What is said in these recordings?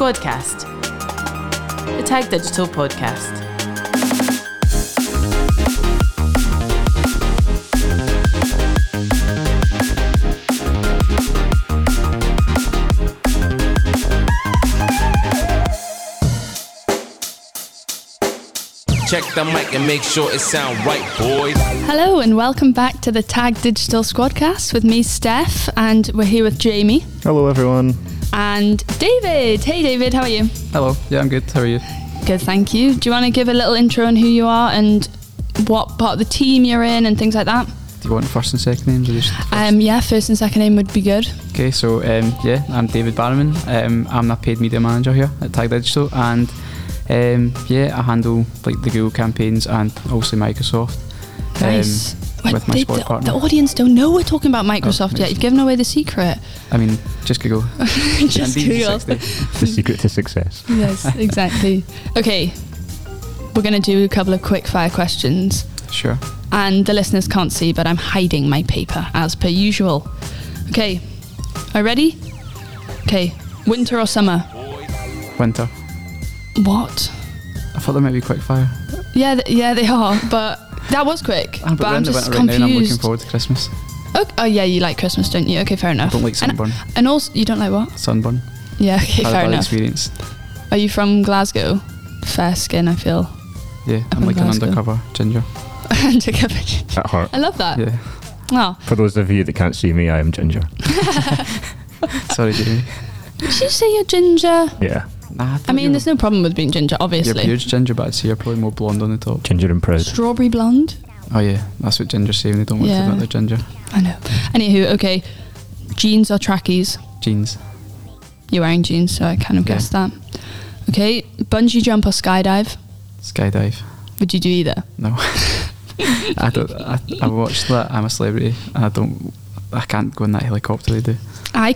Squadcast, the Tag Digital podcast. Check the mic and make sure it sound right, boys. Hello and welcome back to the Tag Digital Squadcast with me, Steph, and we're here with Jamie. Hello, everyone. And David. Hey, David, how are you? Hello. Yeah, I'm good. How are you? Good, thank you. Do you want to give a little intro on who you are and what part of the team you're in and things like that? Do you want first and second names? Or just first? Yeah, first and second name would be good. Okay, so I'm David Bannerman. I'm the paid media manager here at Tag Digital, and I handle like the Google campaigns and also Microsoft. Nice. With my squad partner. The audience don't know we're talking about Microsoft yet. You've given away the secret. I mean, just Google. Just Google. The secret to success. Yes, exactly. Okay, we're going to do a couple of quick fire questions. Sure. And the listeners can't see, but I'm hiding my paper as per usual. Okay, are you ready? Okay, winter or summer? Winter. What? I thought they might be quick fire. Yeah, they are, but that was quick. But I'm just confused. Right now, I'm looking forward to Christmas. Okay. Oh yeah, you like Christmas, don't you? Okay, fair enough. I don't like sunburn. And also, you don't like what? Sunburn. Yeah, okay, fair enough. Experience. Are you from Glasgow? Fair skin, I feel. Yeah, I'm like Glasgow. An undercover ginger. Undercover ginger. That hurt. I love that. Yeah. Oh. For those of you that can't see me, I am ginger. Sorry, Jamie. Did you say you're ginger? Yeah. I mean, there's no problem with being ginger, obviously. Your beard's ginger, but it's here, probably more blonde on the top. Ginger and proud. Strawberry blonde? Oh yeah, that's what gingers say when they don't want to admit they're ginger. I know. Anywho, okay, jeans or trackies? Jeans. You're wearing jeans, so I kind of guessed that. Okay, bungee jump or skydive? Skydive. Would you do either? No. I watched that I'm a Celebrity, and I can't go in that helicopter they do. I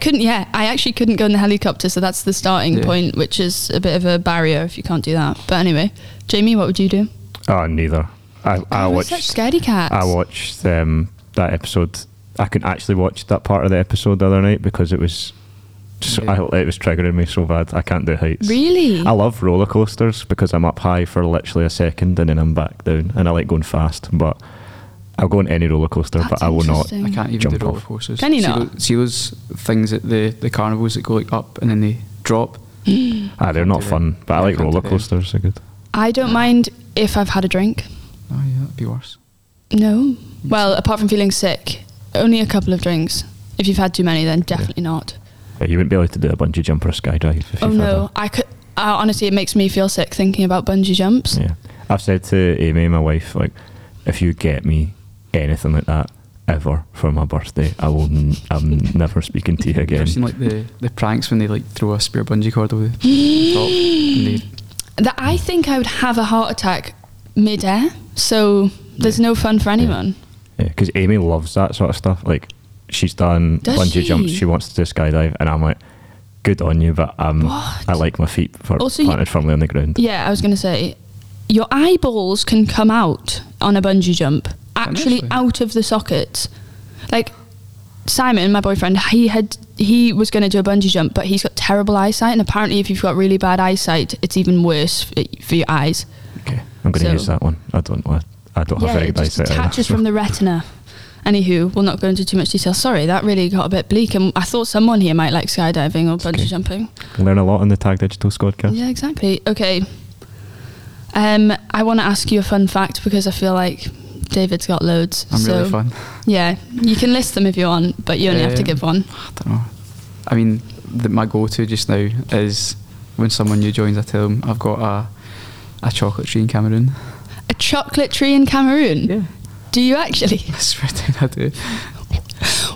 actually couldn't go in the helicopter, so that's the starting point, which is a bit of a barrier if you can't do that. But anyway, Jamie, what would you do? Oh, neither. I watched such scaredy cats. I watched that episode. I couldn't actually watch that part of the episode the other night because it was it was triggering me so bad. I can't do heights. Really? I love roller coasters because I'm up high for literally a second and then I'm back down, and I like going fast, but I'll go on any roller coaster, but I will not. I can't even do roller coasters. Can you not? See those things at the carnivals that go like up and then they drop? They're not fun, but I like roller coasters. They're good. I don't mind if I've had a drink. Oh yeah, that'd be worse. No. Well, apart from feeling sick, only a couple of drinks. If you've had too many, then definitely not. Yeah, you wouldn't be able to do a bungee jump or a skydive. Honestly, it makes me feel sick thinking about bungee jumps. Yeah, I've said to Amy, my wife, like, if you get me anything like that ever for my birthday, I'm never speaking to you again. I've seen like the pranks when they like throw a spear bungee cord over the top. I think I would have a heart attack mid-air, so there's no fun for anyone. Yeah, because Amy loves that sort of stuff. Like, she's done bungee jumps, she wants to do skydive, and I'm like, good on you, but I like my feet planted firmly on the ground. Yeah, I was going to say, your eyeballs can come out on a bungee jump. Actually out of the sockets. Like Simon, my boyfriend, he was going to do a bungee jump, but he's got terrible eyesight, and apparently if you've got really bad eyesight, it's even worse for your eyes. Okay, I'm going to use that one. I don't have very good eyesight. It detaches from the retina. Anywho, we'll not go into too much detail. Sorry, that really got a bit bleak, and I thought someone here might like skydiving or bungee jumping. Learn a lot on the Tag Digital Squadcast. Yeah, exactly. Okay. I want to ask you a fun fact because I feel like David's got loads. Really fun. Yeah, you can list them if you want, but you only have to give one. I don't know. I mean, my go-to just now is when someone new joins, I tell them I've got a chocolate tree in Cameroon. A chocolate tree in Cameroon? Yeah. Do you actually? I swear to God, I do.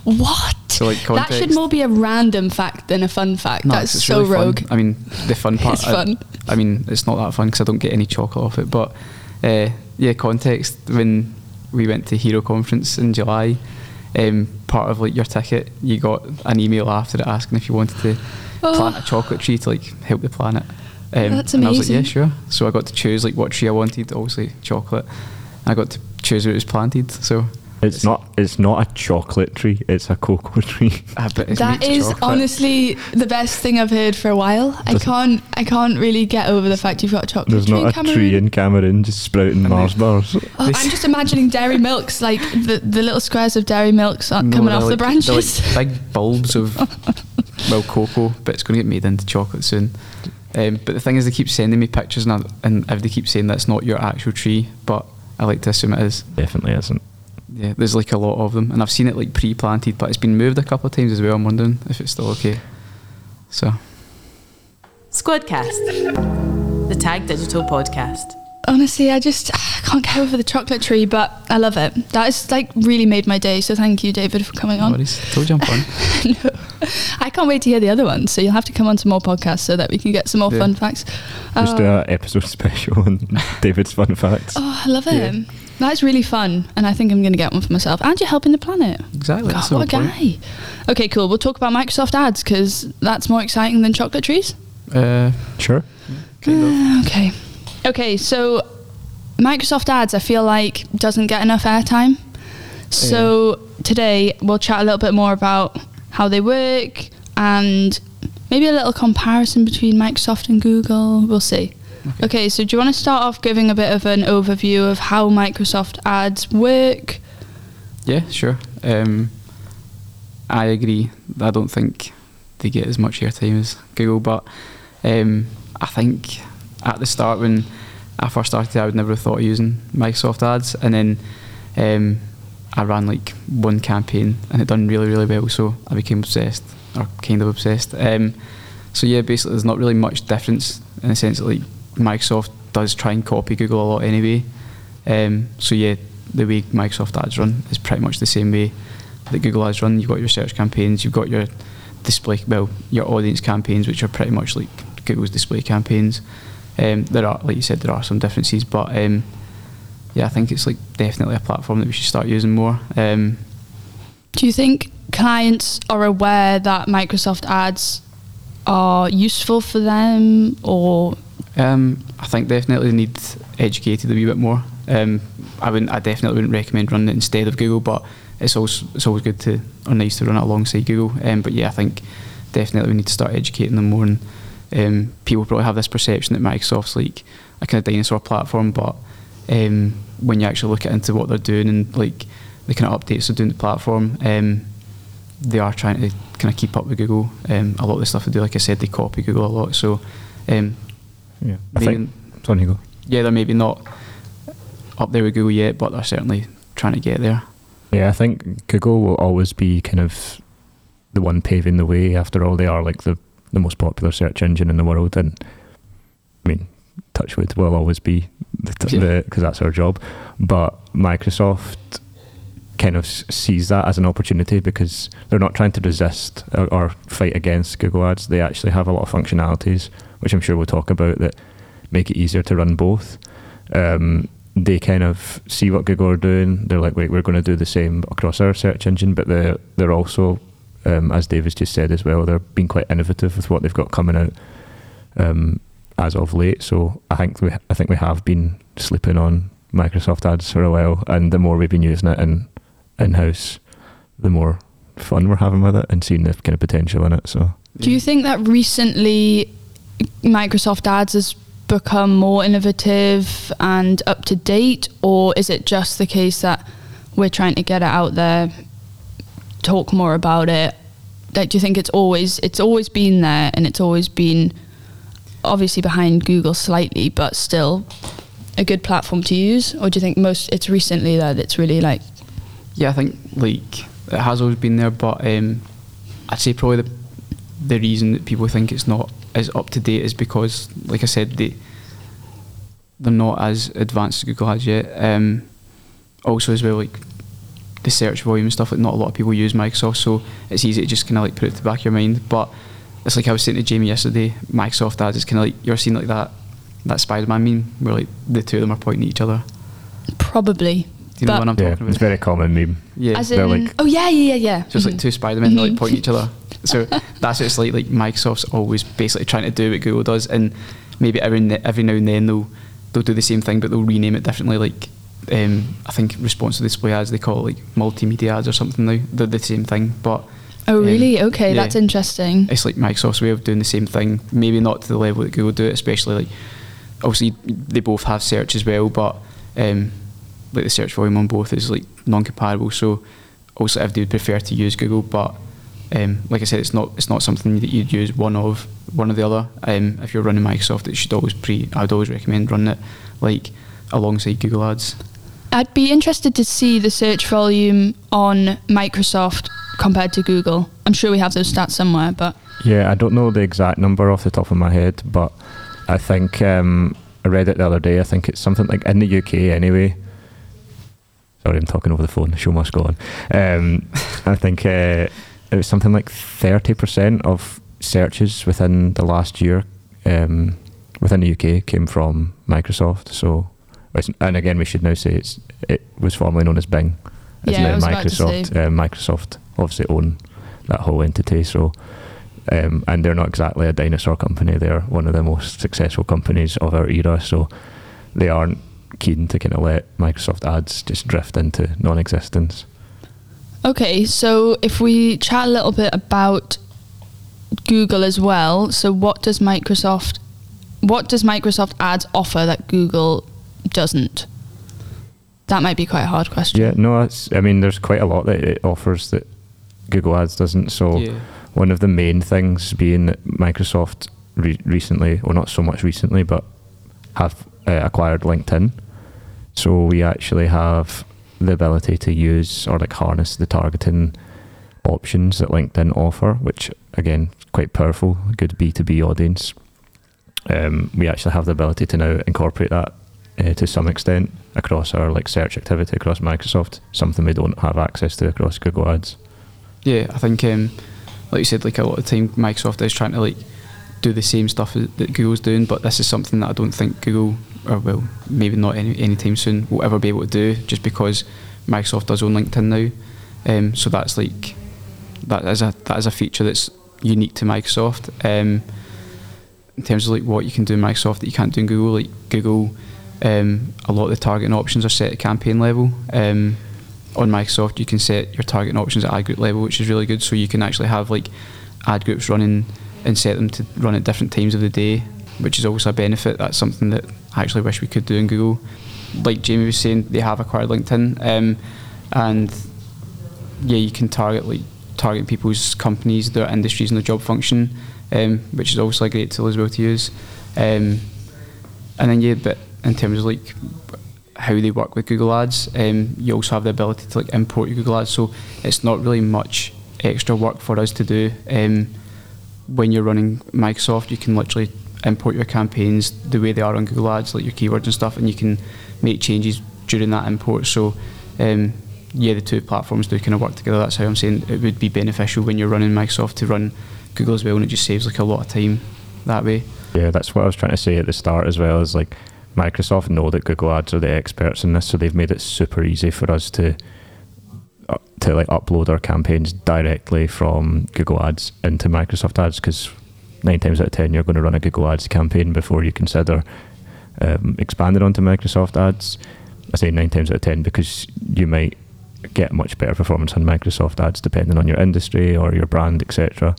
What? So like that should more be a random fact than a fun fact. No, that's so really rogue. Fun. I mean, the fun part. It's fun. I mean, it's not that fun because I don't get any chocolate off it, but context when we went to Hero Conference in July, part of like your ticket, you got an email after it asking if you wanted to plant a chocolate tree to like help the planet. That's amazing. And I was like, yeah, sure. So I got to choose like what tree I wanted, obviously chocolate. I got to choose where it was planted, so It's not a chocolate tree, it's a cocoa tree. That is honestly the best thing I've heard for a while. I can't really get over the fact you've got a chocolate tree in Cameroon. There's not a tree in Cameroon just sprouting Mars bars. Oh, I'm just imagining Dairy Milks, like the little squares of Dairy Milks coming off the branches. Like big bulbs of cocoa, but it's going to get made into chocolate soon. But the thing is, they keep sending me pictures and if they keep saying that's not your actual tree, but I like to assume it is. Definitely isn't. Yeah, there's like a lot of them, and I've seen it like pre-planted, but it's been moved a couple of times as well. I'm wondering if it's still okay. So, Squadcast, the Tag Digital podcast. Honestly, I can't get over the chocolate tree, but I love it. That has like really made my day. So thank you, David, for coming on. No worries. Told you I'm fun. No, I can't wait to hear the other ones. So you'll have to come on to more podcasts so that we can get some more fun facts. Just do an episode special on David's fun facts. Oh, I love him. That's really fun, and I think I'm going to get one for myself. And you're helping the planet. Exactly. God, what a guy. Okay, cool. We'll talk about Microsoft Ads, because that's more exciting than chocolate trees. Sure. Okay. Okay, so Microsoft Ads, I feel like, doesn't get enough airtime. So today, we'll chat a little bit more about how they work, and maybe a little comparison between Microsoft and Google. We'll see. Okay, so do you want to start off giving a bit of an overview of how Microsoft Ads work? Yeah, sure. I agree. I don't think they get as much airtime as Google, but I think at the start when I first started, I would never have thought of using Microsoft Ads, and then I ran like one campaign and it done really, really well, so I became obsessed, or kind of obsessed. So yeah, basically there's not really much difference in the sense that like Microsoft does try and copy Google a lot anyway. So yeah, the way Microsoft Ads run is pretty much the same way that Google Ads run. You've got your search campaigns, you've got your your audience campaigns, which are pretty much like Google's display campaigns. There are, like you said, there are some differences, but yeah, I think it's like definitely a platform that we should start using more. Do you think clients are aware that Microsoft Ads are useful for them, or? I think definitely need educated a wee bit more. I definitely wouldn't recommend running it instead of Google, but it's always good to, or nice to, run it alongside Google. But yeah, I think definitely we need to start educating them more. And people probably have this perception that Microsoft's like a kind of dinosaur platform, but when you actually look into what they're doing and like the kind of updates they're doing to the platform, they are trying to kind of keep up with Google. A lot of the stuff they do, like I said, they copy Google a lot. So yeah, I think they're maybe not up there with Google yet, but they're certainly trying to get there. Yeah, I think Google will always be kind of the one paving the way. After all, they are like the most popular search engine in the world, and I mean, touchwood, will always be, because that's our job. But Microsoft kind of sees that as an opportunity, because they're not trying to resist or fight against Google Ads. They actually have a lot of functionalities, which I'm sure we'll talk about, that make it easier to run both. They kind of see what Google are doing. They're like, wait, we're going to do the same across our search engine, but they're also, as David's just said as well, they're being quite innovative with what they've got coming out as of late. So I think we have been sleeping on Microsoft Ads for a while, and the more we've been using it and in-house, the more fun we're having with it and seeing the kind of potential in it. So, do you think that recently Microsoft Ads has become more innovative and up to date, or is it just the case that we're trying to get it out there, talk more about it? Like, do you think it's always been there, and it's always been obviously behind Google slightly, but still a good platform to use? Or do you think it's recently there that's really like? Yeah, I think like it has always been there, but I'd say probably the reason that people think it's not as up to date is because, like I said, they're not as advanced as Google has yet. Also, as well, like the search volume and stuff, like not a lot of people use Microsoft, so it's easy to just kind of like put it to the back of your mind. But it's like I was saying to Jamie yesterday, Microsoft Ads is kind of like, you're seeing like that Spider-Man meme where like the two of them are pointing at each other. Probably. Do you know what I'm talking about? It's a very common meme. Yeah. As in, like, yeah. So it's like two Spider-Men like pointing at each other. So that's what it's like. Like Microsoft's always basically trying to do what Google does, and maybe every now and then they'll do the same thing, but they'll rename it differently. Like I think responsive display ads, they call it like multimedia ads or something now. They're the same thing, but... Oh, really? Okay, yeah. That's interesting. It's like Microsoft's way of doing the same thing. Maybe not to the level that Google do it, especially like... Obviously, they both have search as well, but like the search volume on both is like non-comparable. So, obviously, if they would prefer to use Google, but like I said, it's not something that you'd use one or the other. If you're running Microsoft, it should always I'd always recommend running it like alongside Google Ads. I'd be interested to see the search volume on Microsoft compared to Google. I'm sure we have those stats somewhere, but... Yeah, I don't know the exact number off the top of my head, but I think I read it the other day. I think it's something like, in the UK anyway... Sorry, I'm talking over the phone. The show must go on. I think it was something like 30% of searches within the last year within the UK came from Microsoft. So... And again, we should now say it was formerly known as Bing. It's now Microsoft. Microsoft obviously own that whole entity, so and they're not exactly a dinosaur company. They're one of the most successful companies of our era, so they aren't keen to kind of let Microsoft ads just drift into non-existence. Okay, so if we chat a little bit about Google as well, so what does Microsoft ads offer that Google doesn't? That might be quite a hard question. Yeah, no, there's quite a lot that it offers that Google Ads doesn't. So one of the main things being that Microsoft recently, well, not so much recently, but have acquired LinkedIn. So we actually have the ability to use or like harness the targeting options that LinkedIn offer, which again, quite powerful, good B2B audience. We actually have the ability to now incorporate that to some extent across our like search activity across Microsoft, something we don't have access to across Google Ads. Yeah, I think like you said, like a lot of time Microsoft is trying to like do the same stuff that Google's doing, but this is something that I don't think Google, or well, maybe not anytime soon, will ever be able to do, just because Microsoft does own LinkedIn now. So that's like that is a feature that's unique to Microsoft. In terms of like what you can do in Microsoft that you can't do in Google, like Google. A lot of the targeting options are set at campaign level. On Microsoft, you can set your targeting options at ad group level, which is really good. So you can actually have like ad groups running and set them to run at different times of the day, which is also a benefit. That's something that I actually wish we could do in Google. Like Jamie was saying, they have acquired LinkedIn, and yeah, you can target people's companies, their industries, and their job function, which is also a great tool as well to use. And then yeah, but in terms of like how they work with Google Ads, you also have the ability to like import your Google Ads, so it's not really much extra work for us to do. When you're running Microsoft, you can literally import your campaigns the way they are on Google Ads, like your keywords and stuff, and you can make changes during that import. So yeah, the two platforms do kind of work together. That's how I'm saying it would be beneficial when you're running Microsoft to run Google as well, and it just saves like a lot of time that way. Yeah, that's what I was trying to say at the start as well, is like Microsoft know that Google Ads are the experts in this, so they've made it super easy for us to like upload our campaigns directly from Google Ads into Microsoft Ads, because 9 times out of 10 you're going to run a Google Ads campaign before you consider expanding onto Microsoft Ads. I say 9 times out of 10 because you might get much better performance on Microsoft Ads depending on your industry or your brand, etc.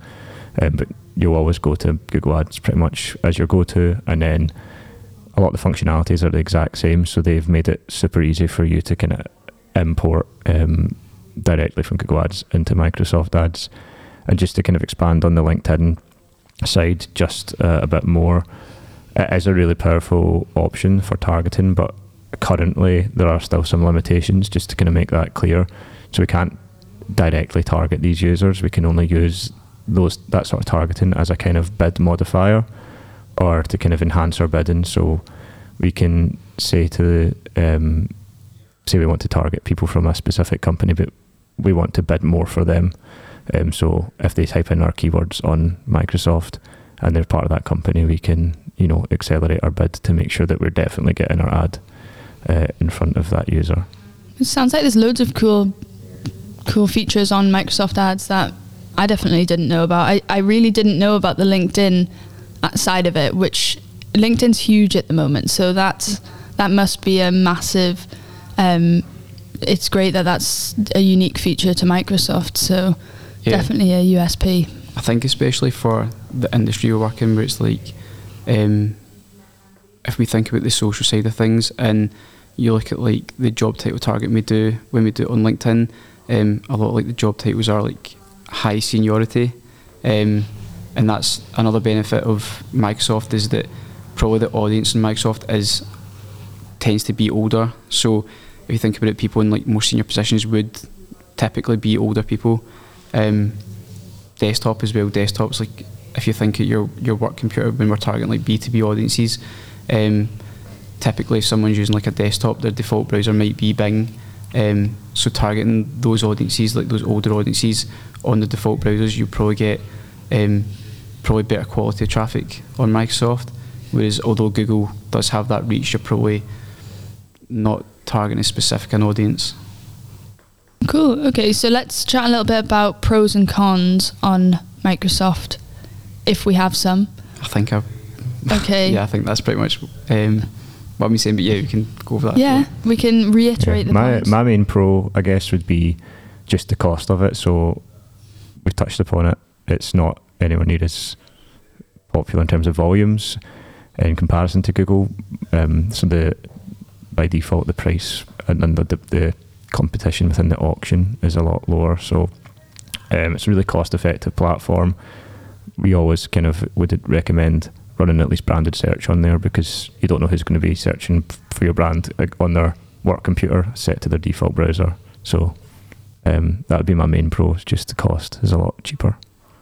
But you'll always go to Google Ads pretty much as your go-to, and then a lot of the functionalities are the exact same, so they've made it super easy for you to kind of import directly from Google Ads into Microsoft Ads. And just to kind of expand on the LinkedIn side just a bit more, it is a really powerful option for targeting, but currently there are still some limitations, just to kind of make that clear. So we can't directly target these users, we can only use that sort of targeting as a kind of bid modifier, or to kind of enhance our bidding. So we can say say we want to target people from a specific company, but we want to bid more for them. So if they type in our keywords on Microsoft and they're part of that company, we can, accelerate our bid to make sure that we're definitely getting our ad in front of that user. It sounds like there's loads of cool features on Microsoft Ads that I definitely didn't know about. I really didn't know about the LinkedIn side of it, which LinkedIn's huge at the moment, so that must be a massive It's great that that's a unique feature to Microsoft, so definitely a USP. I think especially for the industry we work in, where it's like, if we think about the social side of things, and you look at like the job title target we do when we do it on LinkedIn, a lot of like the job titles are like high seniority, and that's another benefit of Microsoft, is that probably the audience in Microsoft tends to be older. So if you think about it, people in like more senior positions would typically be older people. Desktop as well. Desktops, like if you think at your work computer, when we're targeting like B2B audiences, typically if someone's using like a desktop, their default browser might be Bing. So targeting those audiences, like those older audiences, on the default browsers, you probably get probably better quality of traffic on Microsoft. Whereas although Google does have that reach, you're probably not targeting a specific an audience. Cool. Okay, so let's chat a little bit about pros and cons on Microsoft, if we have some. Okay. Yeah, I think that's pretty much what I'm saying, but yeah, we can go over that. Yeah, we can reiterate the points. My main pro, I guess, would be just the cost of it. So we've touched upon it. It's not anywhere near as popular in terms of volumes in comparison to Google. So by default, the price and the competition within the auction is a lot lower, so it's a really cost-effective platform. We always kind of would recommend running at least branded search on there, because you don't know who's going to be searching for your brand on their work computer set to their default browser. So that would be my main pro, just the cost is a lot cheaper.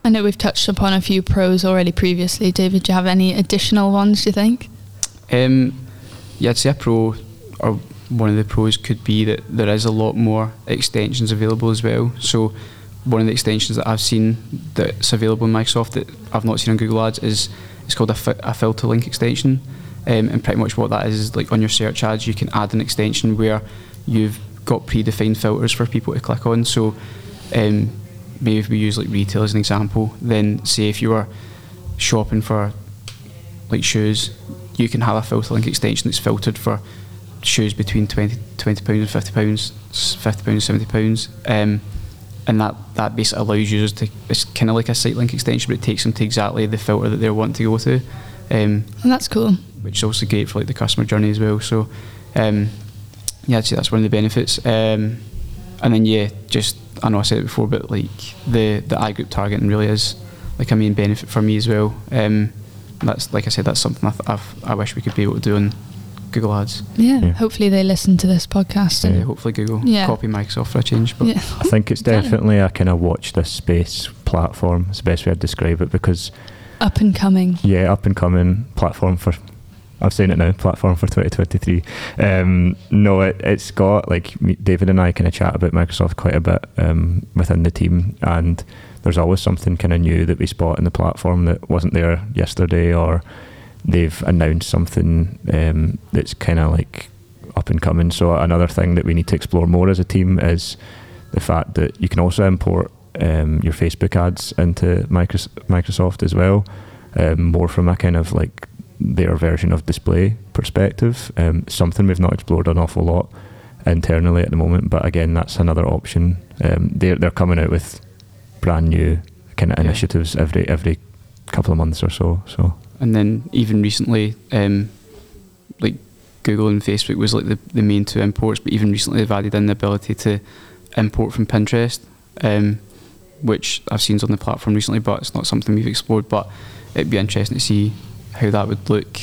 I know we've touched upon a few pros already previously. David, do you have any additional ones, do you think? Yeah, I'd say a pro, or one of the pros could be that there is a lot more extensions available as well. So one of the extensions that I've seen that's available in Microsoft that I've not seen on Google Ads is, it's called a filter link extension. And pretty much what that is like on your search ads, you can add an extension where you've got predefined filters for people to click on. So maybe if we use like retail as an example, then say if you were shopping for like shoes, you can have a filter link extension that's filtered for shoes between £20 and £50, £50, £70, and that basically allows users to, it's kind of like a site link extension, but it takes them to exactly the filter that they want to go to. And that's cool. Which is also great for like the customer journey as well. So yeah, I'd say that's one of the benefits. And then yeah, just, I know I said it before, but like the ad group targeting really is like a main benefit for me as well. That's, like I said, that's something I wish we could be able to do on Google Ads. Yeah, hopefully they listen to this podcast. Yeah, hopefully Google copy Microsoft for a change. But yeah. I think it's definitely a kind of watch this space platform. It's the best way I'd describe it, because up and coming. Yeah, up and coming platform for, I've seen it now, platform for 2023. No, it's got, like, David and I kind of chat about Microsoft quite a bit within the team, and there's always something kind of new that we spot in the platform that wasn't there yesterday, or they've announced something that's kind of like up and coming. So another thing that we need to explore more as a team is the fact that you can also import your Facebook ads into Microsoft as well, more from a kind of like their version of display perspective, something we've not explored an awful lot internally at the moment, but again, that's another option. They're coming out with brand new kind of initiatives every couple of months or so. And then even recently, like Google and Facebook was like the main two imports, but even recently they've added in the ability to import from Pinterest, which I've seen on the platform recently, but it's not something we've explored, but it'd be interesting to see how that would look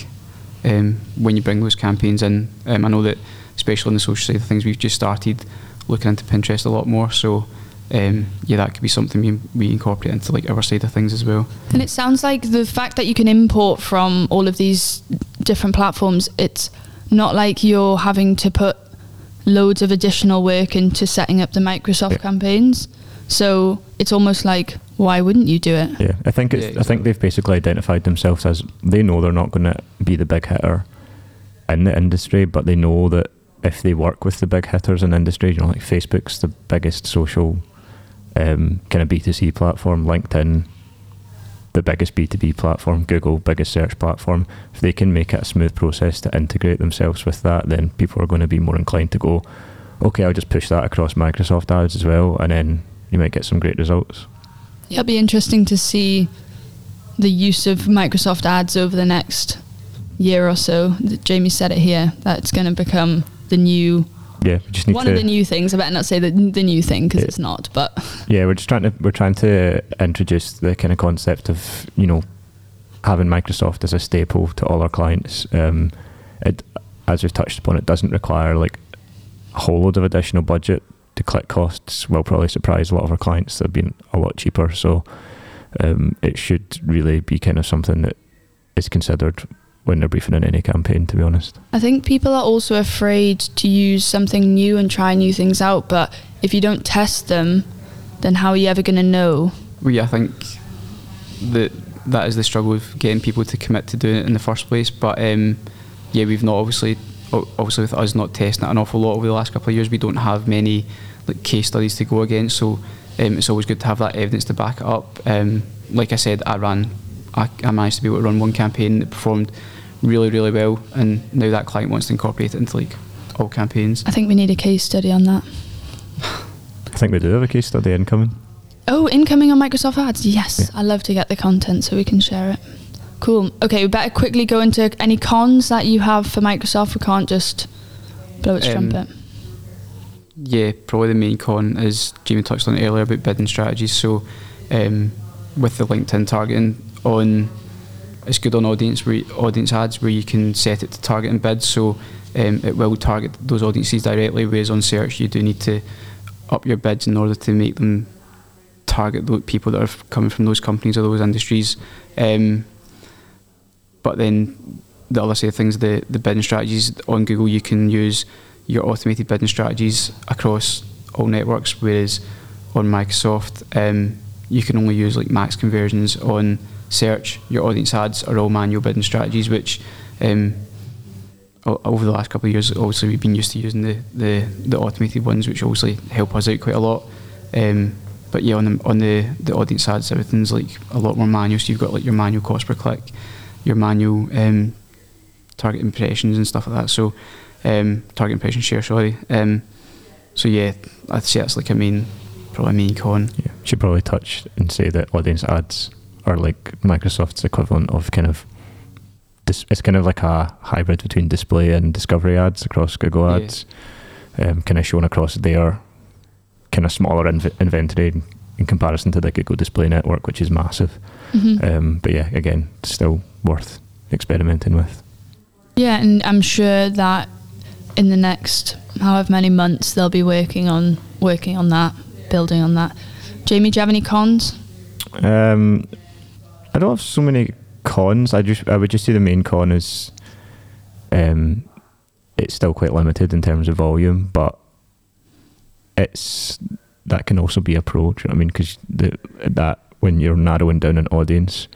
when you bring those campaigns in. I know that, especially on the social side of things, we've just started looking into Pinterest a lot more, so yeah, that could be something we incorporate into like our side of things as well. And it sounds like the fact that you can import from all of these different platforms, it's not like you're having to put loads of additional work into setting up the Microsoft campaigns. So it's almost like, why wouldn't you do it? Yeah, I think it's, exactly. I think they've basically identified themselves as, they know they're not going to be the big hitter in the industry, but they know that if they work with the big hitters in the industry, you know, like Facebook's the biggest social kind of B2C platform, LinkedIn the biggest B2B platform, Google, biggest search platform, if they can make it a smooth process to integrate themselves with that, then people are going to be more inclined to go, okay, I'll just push that across Microsoft Ads as well, and then you might get some great results. Yeah, it'll be interesting to see the use of Microsoft Ads over the next year or so. Jamie said it here, that's going to become the new... Yeah, we just need one of the new things. I better not say the new thing because it's not. But yeah, we're trying to introduce the kind of concept of, you know, having Microsoft as a staple to all our clients. It, as we've touched upon, it doesn't require like a whole load of additional budget to cut costs. Will probably surprise a lot of our clients. They've been a lot cheaper, so it should really be kind of something that is considered when they're briefing in any campaign, to be honest. I think people are also afraid to use something new and try new things out, but if you don't test them, then how are you ever going to know? Well, yeah, I think that is the struggle with getting people to commit to doing it in the first place, but yeah, we've not obviously with us not testing it an awful lot over the last couple of years, we don't have many like case studies to go against, so it's always good to have that evidence to back it up. Like I said, I managed to be able to run one campaign that performed really, really well, and now that client wants to incorporate it into like all campaigns. I think we need a case study on that. I think we do have a case study incoming. Oh, incoming on Microsoft Ads, yes. Yeah. I love to get the content so we can share it. Cool. Okay, we better quickly go into any cons that you have for Microsoft. We can't just blow its trumpet. Yeah, probably the main con is Jamie touched on it earlier about bidding strategies. So with the LinkedIn targeting, it's good on audience ads where you can set it to target and bid, so it will target those audiences directly, whereas on search you do need to up your bids in order to make them target the people that are coming from those companies or those industries. But then the other side of things, the bidding strategies on Google, you can use your automated bidding strategies across all networks, whereas on Microsoft you can only use like max conversions on search. Your audience ads are all manual bidding strategies, which over the last couple of years, obviously we've been used to using the automated ones, which obviously help us out quite a lot. But yeah, on the audience ads, everything's like a lot more manual. So you've got like your manual cost per click, your manual target impressions and stuff like that. So target impression share, sorry. So yeah, I'd say that's like probably a main con. Yeah, should probably touch and say that audience ads are like Microsoft's equivalent of kind of it's kind of like a hybrid between display and discovery ads across Google Ads, kind of shown across their kind of smaller inventory in comparison to the Google Display Network, which is massive. Mm-hmm. But yeah, again, still worth experimenting with. Yeah, and I'm sure that in the next however many months they'll be working on that, building on that. Jamie, do you have any cons? I don't have so many cons. I would just say the main con is it's still quite limited in terms of volume, but that can also be a pro. Do you know what I mean? Because when you're narrowing down an audience,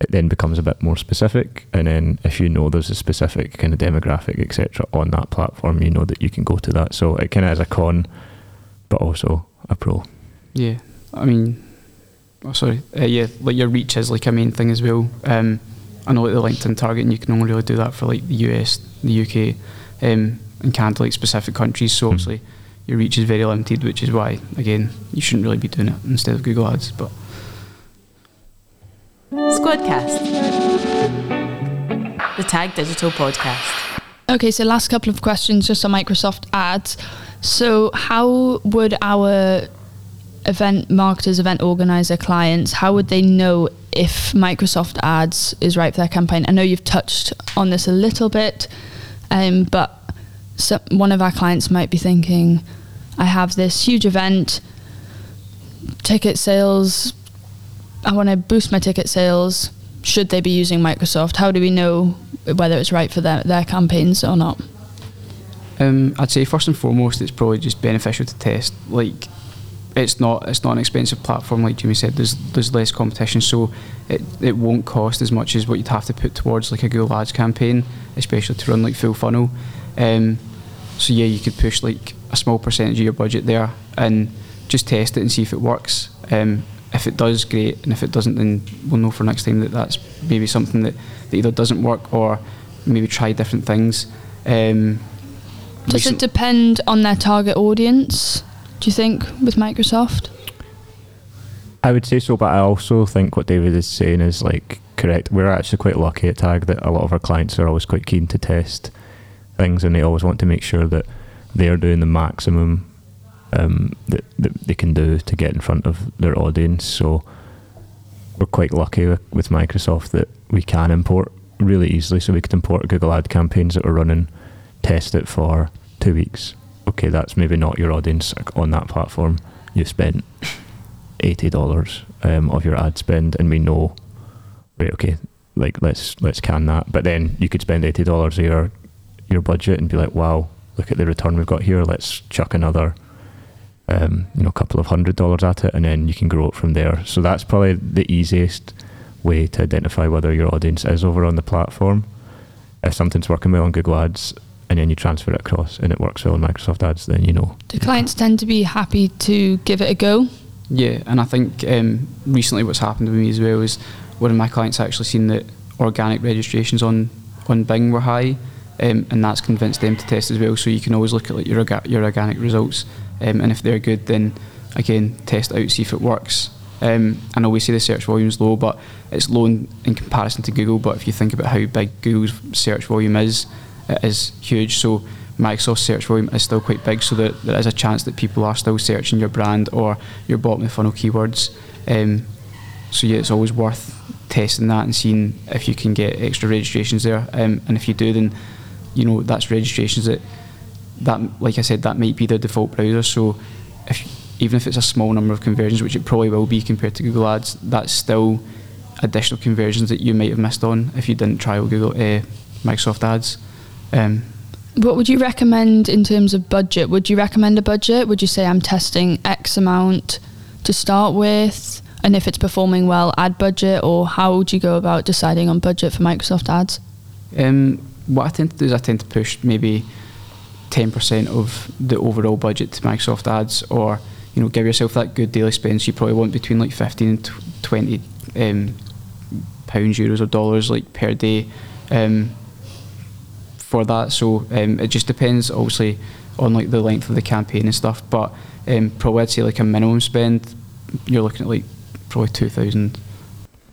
it then becomes a bit more specific, and then if you know there's a specific kind of demographic, etc., on that platform, you know that you can go to that. So it kind of is a con, but also a pro. Yeah, I mean. Oh, sorry. Yeah, like your reach is like a main thing as well. I know like the LinkedIn targeting, you can only really do that for like the US, the UK, and Canada, like specific countries. So obviously your reach is very limited, which is why, again, you shouldn't really be doing it instead of Google Ads. But Squadcast, the Tag Digital podcast. Okay, so last couple of questions just on Microsoft Ads. So how would our event marketers, event organizer clients, how would they know if Microsoft Ads is right for their campaign? I know you've touched on this a little bit, but one of our clients might be thinking, I have this huge event, ticket sales, I want to boost my ticket sales. Should they be using Microsoft? How do we know whether it's right for their campaigns or not? I'd say first and foremost, it's probably just beneficial to test. Like, it's not an expensive platform, like Jimmy said. There's less competition, so it won't cost as much as what you'd have to put towards like a Google Ads campaign, especially to run like full funnel. So yeah, you could push like a small percentage of your budget there and just test it and see if it works. If it does, great, and if it doesn't, then we'll know for next time that that's maybe something that either doesn't work, or maybe try different things. Does it depend on their target audience, do you think, with Microsoft? I would say so, but I also think what David is saying is like correct. We're actually quite lucky at Tag that a lot of our clients are always quite keen to test things, and they always want to make sure that they're doing the maximum that they can do to get in front of their audience. So we're quite lucky with Microsoft that we can import really easily. So we could import Google ad campaigns that we're running, test it for 2 weeks. Okay, that's maybe not your audience on that platform. You spent $80 of your ad spend, and we know, right, okay, like let's can that. But then you could spend $80 of your budget and be like, wow, look at the return we've got here. Let's chuck another couple of $100 at it, and then you can grow it from there. So that's probably the easiest way to identify whether your audience is over on the platform. If something's working well on Google Ads and then you transfer it across and it works well on Microsoft Ads, then you know. Do clients tend to be happy to give it a go? Yeah, and I think recently what's happened to me as well is one of my clients actually seen that organic registrations on Bing were high, and that's convinced them to test as well. So you can always look at like, your organic results, and if they're good, then again, test out, see if it works. And I always say the search volume is low, but it's low in comparison to Google. But if you think about how big Google's search volume is, it is huge. So Microsoft's search volume is still quite big, so that there is a chance that people are still searching your brand or your bottom of the funnel keywords. So yeah, it's always worth testing that and seeing if you can get extra registrations there. And if you do, then you know that's registrations that, like I said, that might be their default browser. So even if it's a small number of conversions, which it probably will be compared to Google Ads, that's still additional conversions that you might have missed on if you didn't trial Microsoft Ads. What would you recommend in terms of budget? Would you recommend a budget? Would you say I'm testing X amount to start with, and if it's performing well, add budget? Or how would you go about deciding on budget for Microsoft Ads? What I tend to do is I tend to push maybe 10% of the overall budget to Microsoft Ads, or you know, give yourself that good daily spend. So you probably want between like 15 and 20 pounds, euros or dollars like per day for that. So it just depends obviously on like the length of the campaign and stuff, but probably I'd say like a minimum spend you're looking at like probably 2,000.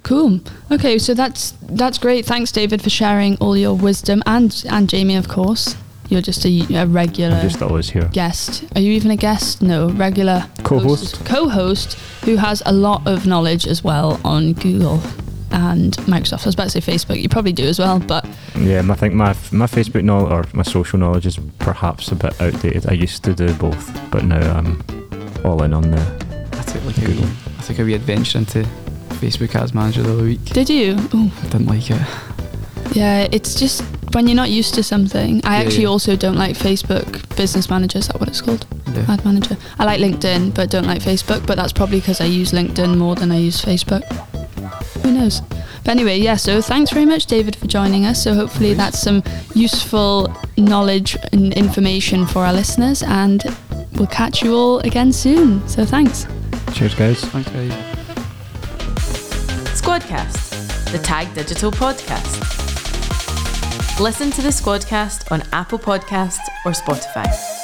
Cool. Okay, so that's great. Thanks, David, for sharing all your wisdom, and Jamie, of course. You're just a regular... I'm just always here. Guest. Are you even a guest? No, regular... Co-host who has a lot of knowledge as well on Google and Microsoft. I was about to say Facebook. You probably do as well, but... Yeah, I think my Facebook knowledge or my social knowledge is perhaps a bit outdated. I used to do both, but now I'm all in on the... I took a wee adventure into Facebook Ads Manager the other week. Did you? Ooh. I didn't like it. Yeah, it's just... when you're not used to something. I actually also don't like Facebook Business Manager, is that what it's called? Yeah. Ad Manager. I like LinkedIn, but don't like Facebook, but that's probably because I use LinkedIn more than I use Facebook. Who knows? But anyway, yeah, so thanks very much, David, for joining us. So hopefully that's some useful knowledge and information for our listeners, and we'll catch you all again soon. So thanks. Cheers, guys. Thanks, guys. Squadcast, the Tag Digital podcast. Listen to the Squadcast on Apple Podcasts or Spotify.